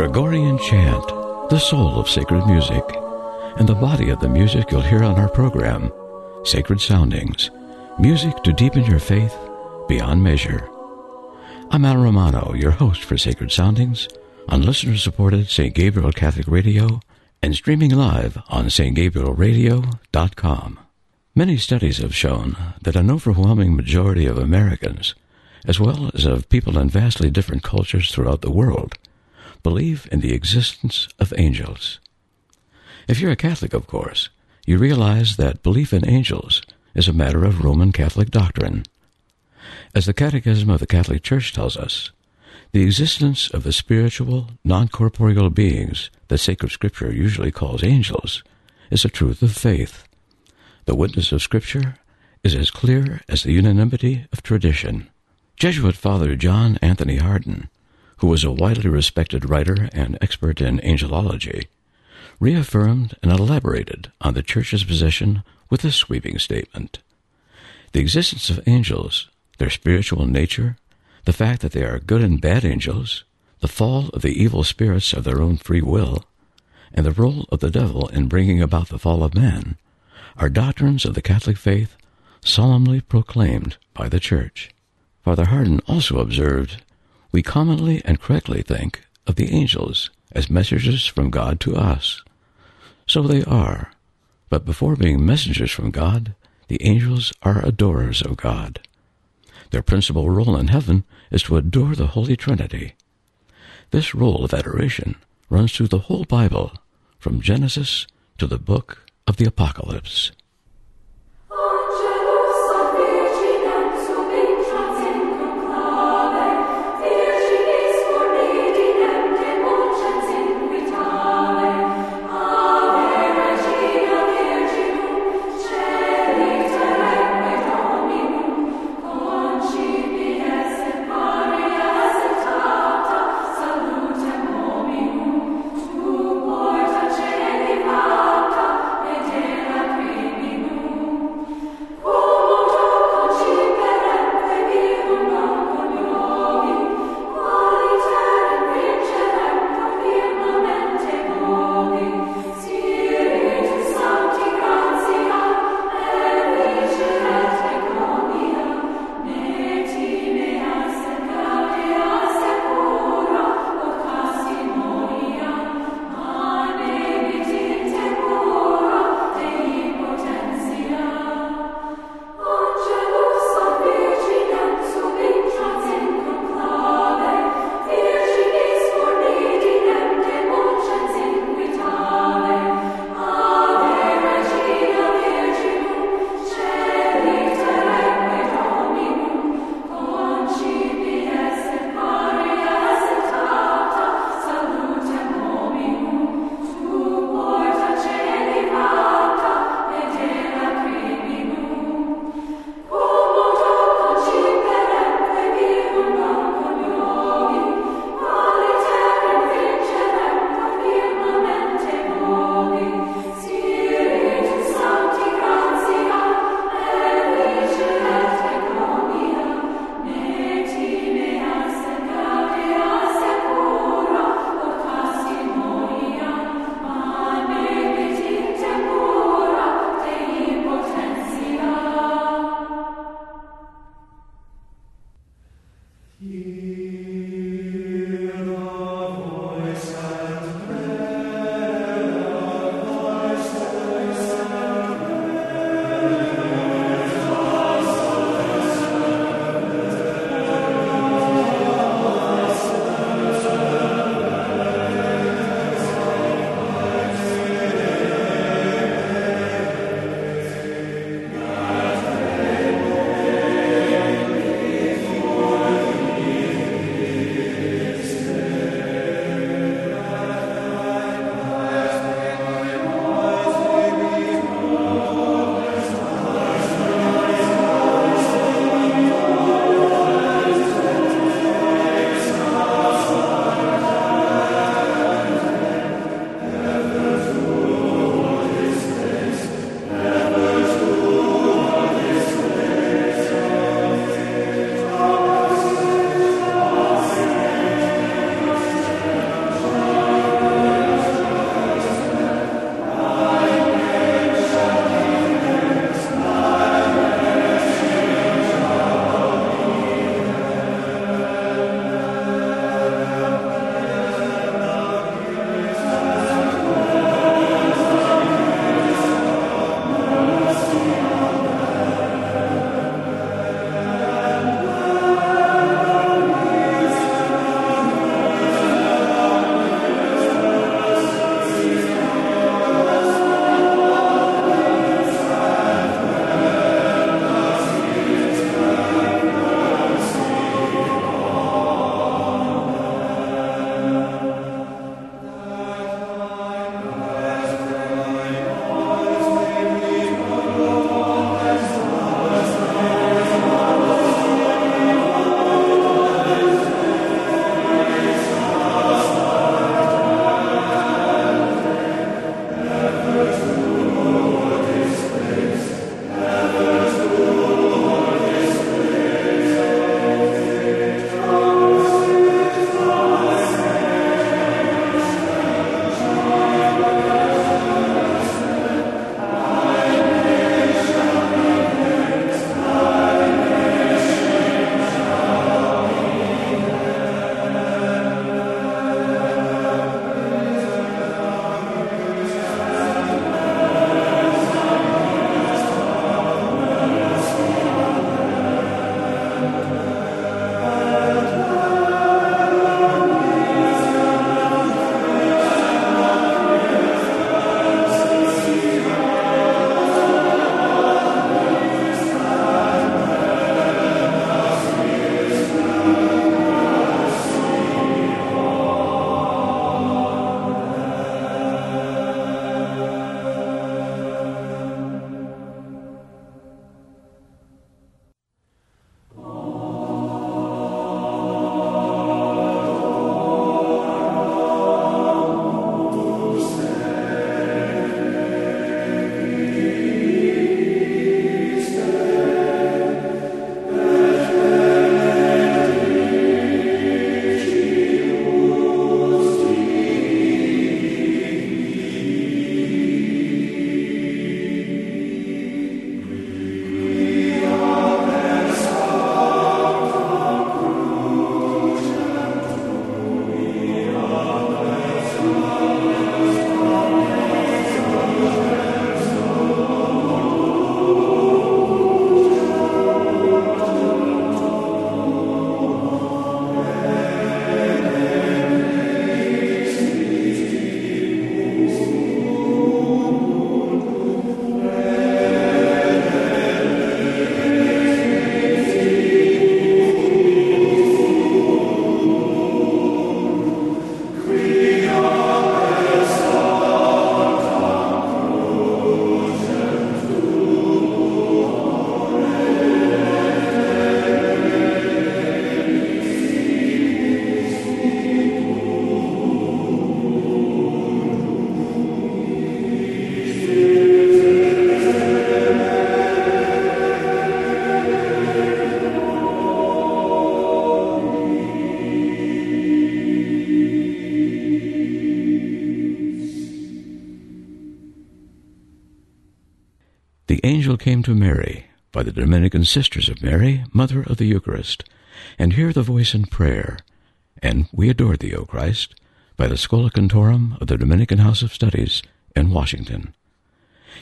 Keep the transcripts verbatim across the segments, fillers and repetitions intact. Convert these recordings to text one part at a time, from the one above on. Gregorian chant, the soul of sacred music, and the body of the music you'll hear on our program, Sacred Soundings, music to deepen your faith beyond measure. I'm Al Romano, your host for Sacred Soundings, on listener-supported Saint Gabriel Catholic Radio and streaming live on s t gabriel radio dot com. Many studies have shown that an overwhelming majority of Americans, as well as of people in vastly different cultures throughout the world, believe in the existence of angels. If you're a Catholic, of course, you realize that belief in angels is a matter of Roman Catholic doctrine. As the Catechism of the Catholic Church tells us, the existence of the spiritual, non-corporeal beings that sacred Scripture usually calls angels is a truth of faith. The witness of Scripture is as clear as the unanimity of tradition. Jesuit Father John Anthony Hardon, who was a widely respected writer and expert in angelology, reaffirmed and elaborated on the Church's position with this sweeping statement. The existence of angels, their spiritual nature, the fact that they are good and bad angels, the fall of the evil spirits of their own free will, and the role of the devil in bringing about the fall of man, are doctrines of the Catholic faith solemnly proclaimed by the Church. Father Hardon also observed, we commonly and correctly think of the angels as messengers from God to us. So they are, but before being messengers from God, the angels are adorers of God. Their principal role in heaven is to adore the Holy Trinity. This role of adoration runs through the whole Bible, from Genesis to the book of the Apocalypse. The angel came to Mary by the Dominican Sisters of Mary, Mother of the Eucharist, and hear the voice in prayer, and We Adore Thee, O Christ, by the Schola Cantorum of the Dominican House of Studies in Washington.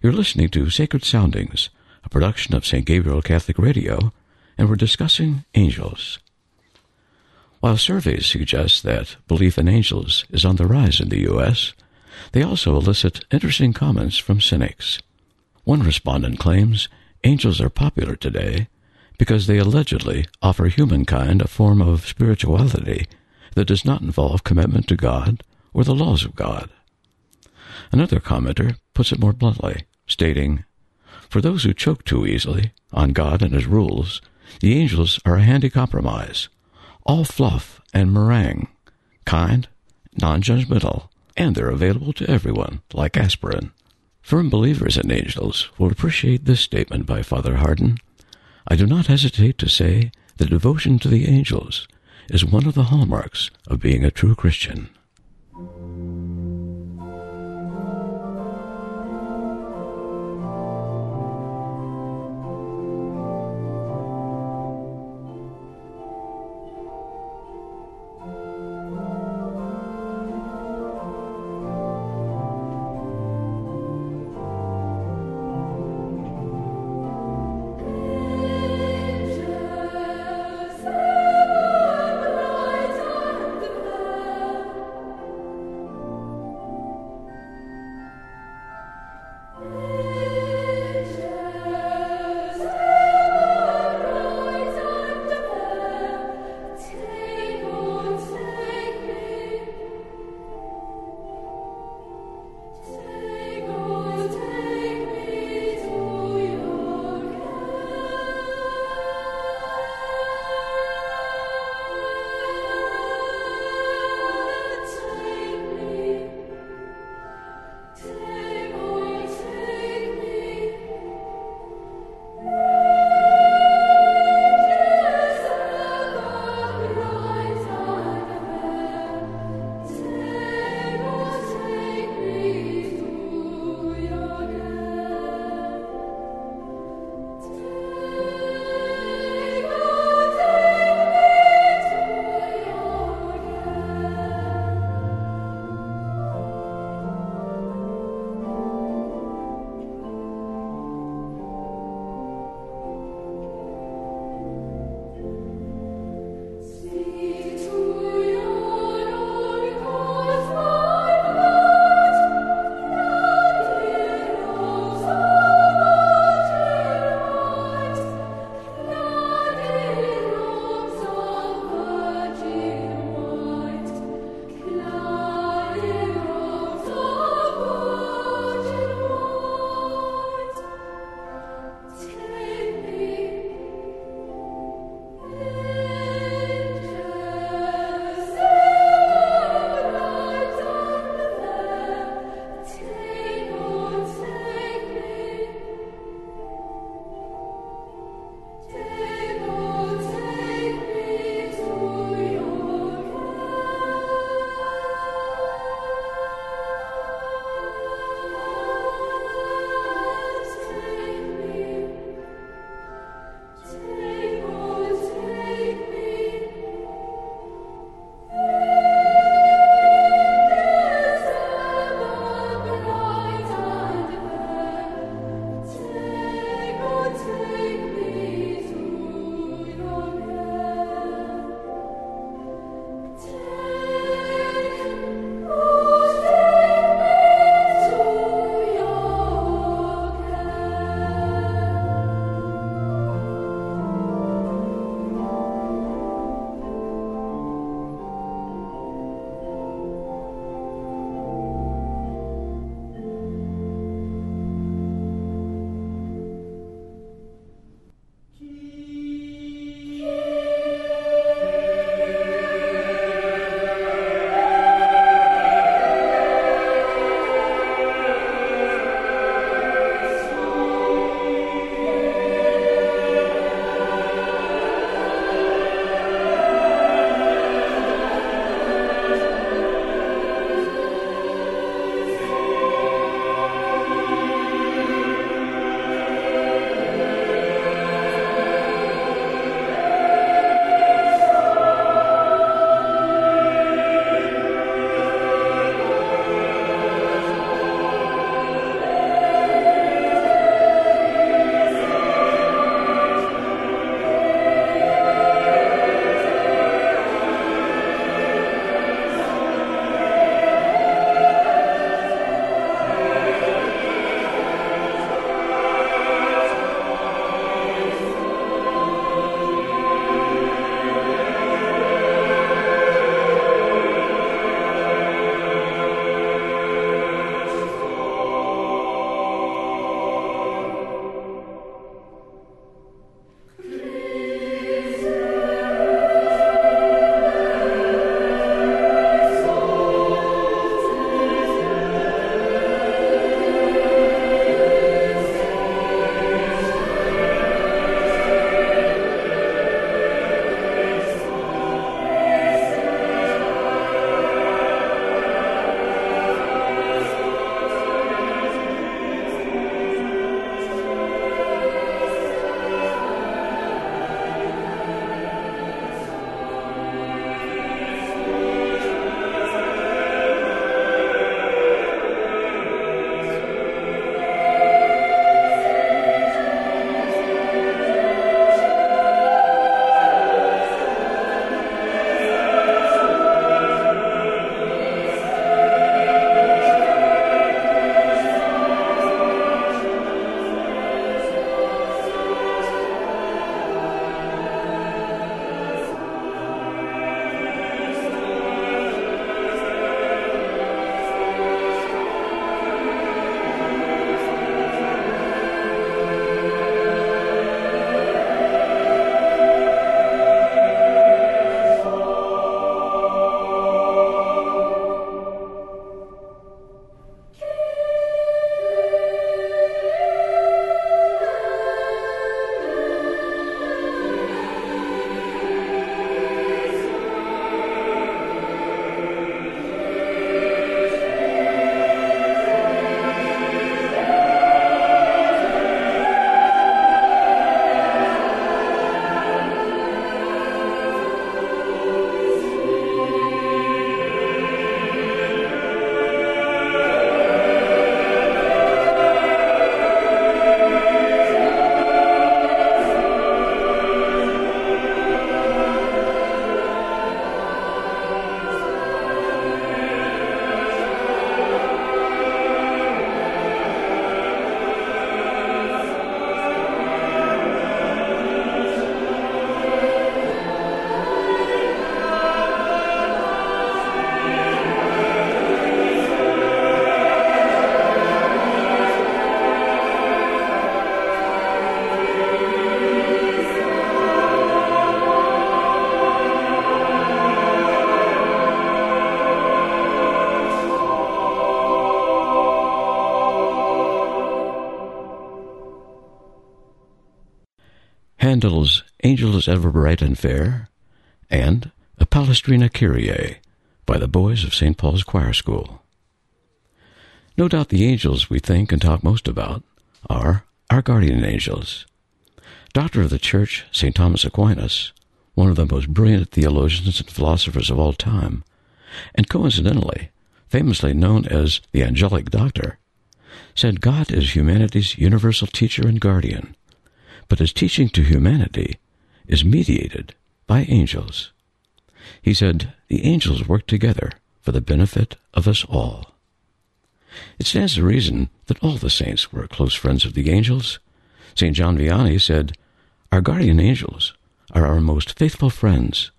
You're listening to Sacred Soundings, a production of Saint Gabriel Catholic Radio, and we're discussing angels. While surveys suggest that belief in angels is on the rise in the U S, they also elicit interesting comments from cynics. One respondent claims angels are popular today because they allegedly offer humankind a form of spirituality that does not involve commitment to God or the laws of God. Another commenter puts it more bluntly, stating, "For those who choke too easily on God and His rules, the angels are a handy compromise, all fluff and meringue, kind, non-judgmental, and they're available to everyone, like aspirin." Firm believers in angels will appreciate this statement by Father Hardon. I do not hesitate to say that devotion to the angels is one of the hallmarks of being a true Christian. Handel's Angels Ever Bright and Fair, and A Palestrina Kyrie by the Boys of Saint Paul's Choir School. No doubt the angels we think and talk most about are our guardian angels. Doctor of the Church, Saint Thomas Aquinas, one of the most brilliant theologians and philosophers of all time, and coincidentally, famously known as the Angelic Doctor, said God is humanity's universal teacher and guardian, but his teaching to humanity is mediated by angels. He said, the angels work together for the benefit of us all. It stands to reason that all the saints were close friends of the angels. Saint John Vianney said, our guardian angels are our most faithful friends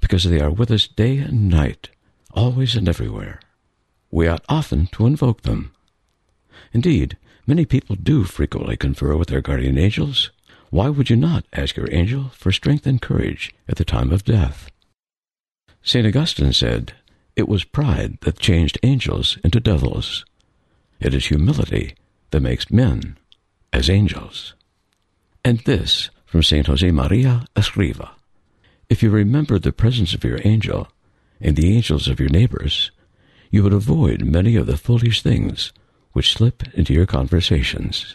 because they are with us day and night, always and everywhere. We ought often to invoke them. Indeed, many people do frequently confer with their guardian angels. Why would you not ask your angel for strength and courage at the time of death? Saint Augustine said, it was pride that changed angels into devils. It is humility that makes men as angels. And this from Saint Jose Maria Escriva. If you remembered the presence of your angel and the angels of your neighbors, you would avoid many of the foolish things which slip into your conversations.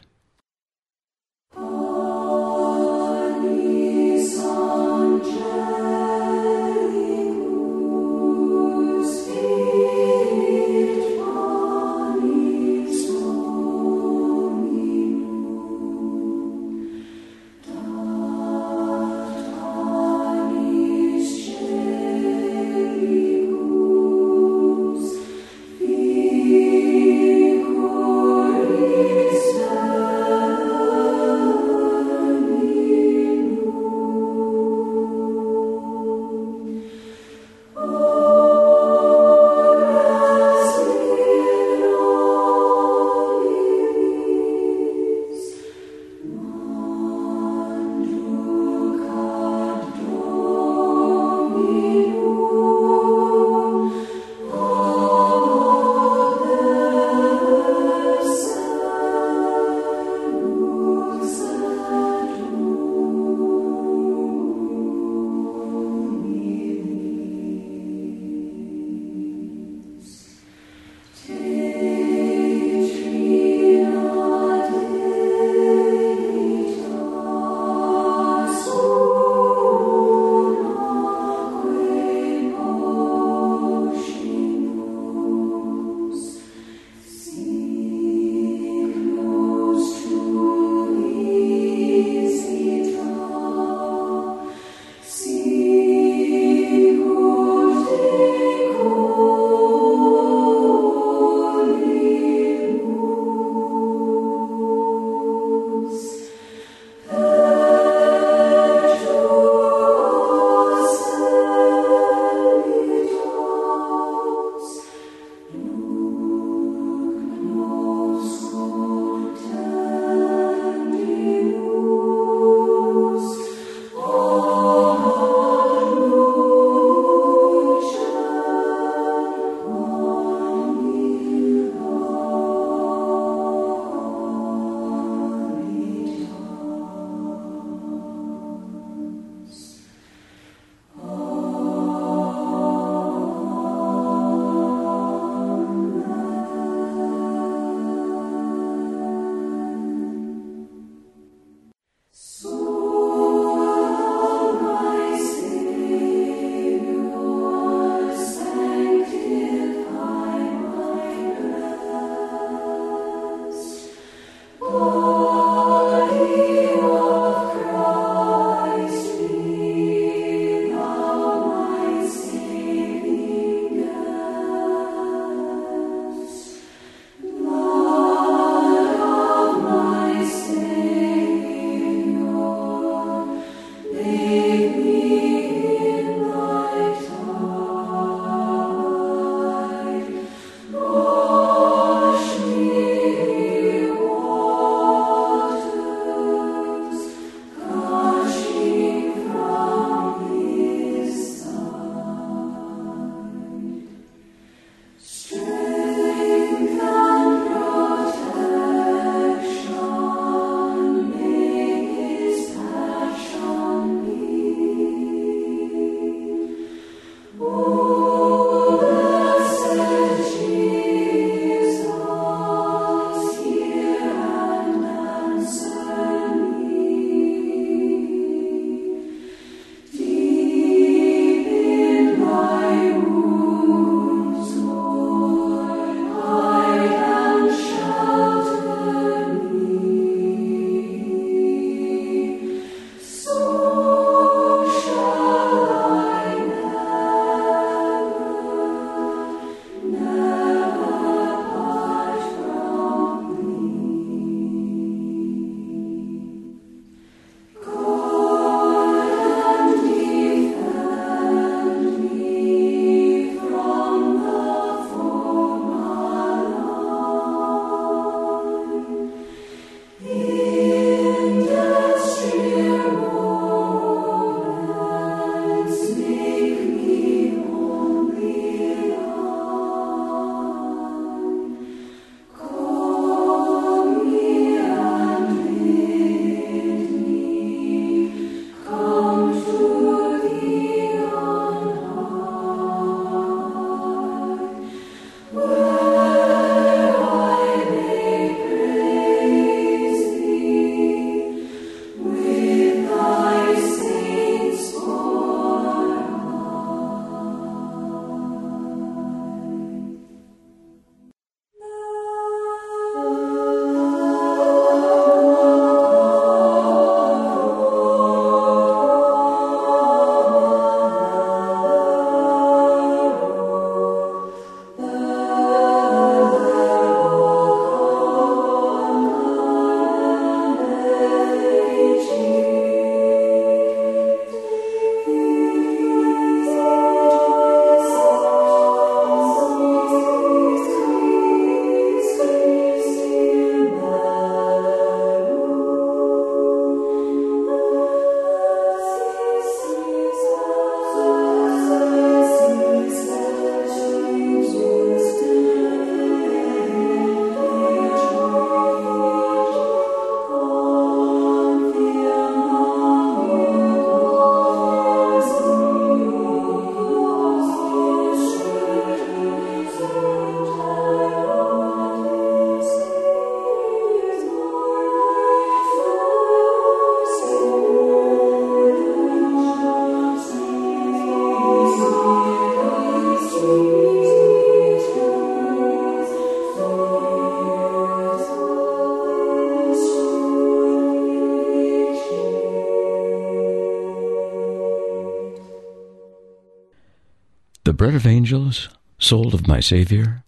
The bread of angels, soul of my Savior,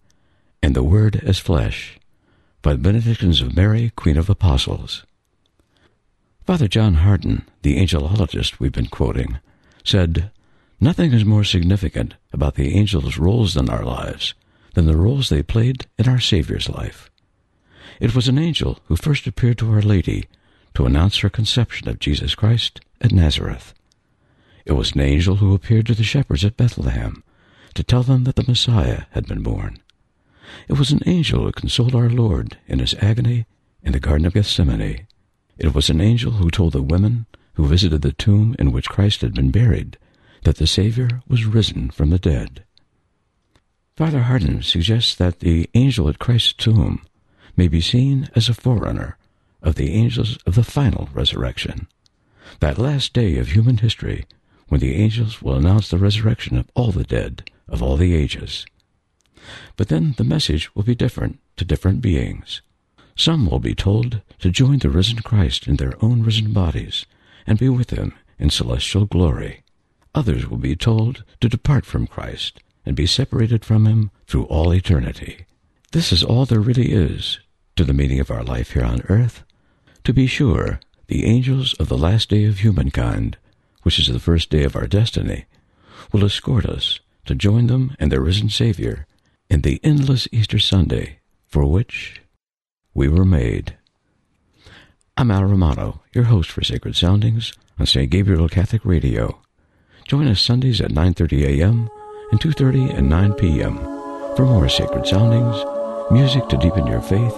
and the Word as flesh, by the Benedictions of Mary, Queen of Apostles. Father John Hardon, the angelologist we've been quoting, said, "Nothing is more significant about the angels' roles in our lives than the roles they played in our Savior's life. It was an angel who first appeared to Our Lady to announce her conception of Jesus Christ at Nazareth. It was an angel who appeared to the shepherds at Bethlehem to tell them that the Messiah had been born. It was an angel who consoled our Lord in his agony in the Garden of Gethsemane. It was an angel who told the women who visited the tomb in which Christ had been buried that the Savior was risen from the dead." Father Hardon suggests that the angel at Christ's tomb may be seen as a forerunner of the angels of the final resurrection, that last day of human history when the angels will announce the resurrection of all the dead of all the ages. But then the message will be different to different beings. Some will be told to join the risen Christ in their own risen bodies and be with him in celestial glory. Others will be told to depart from Christ and be separated from him through all eternity. This is all there really is to the meaning of our life here on earth. To be sure, the angels of the last day of humankind, which is the first day of our destiny, will escort us to join them and their risen Savior in the endless Easter Sunday for which we were made. I'm Al Romano, your host for Sacred Soundings on Saint Gabriel Catholic Radio. Join us Sundays at nine thirty a.m. and two thirty and nine p.m. for more Sacred Soundings, music to deepen your faith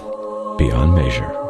beyond measure.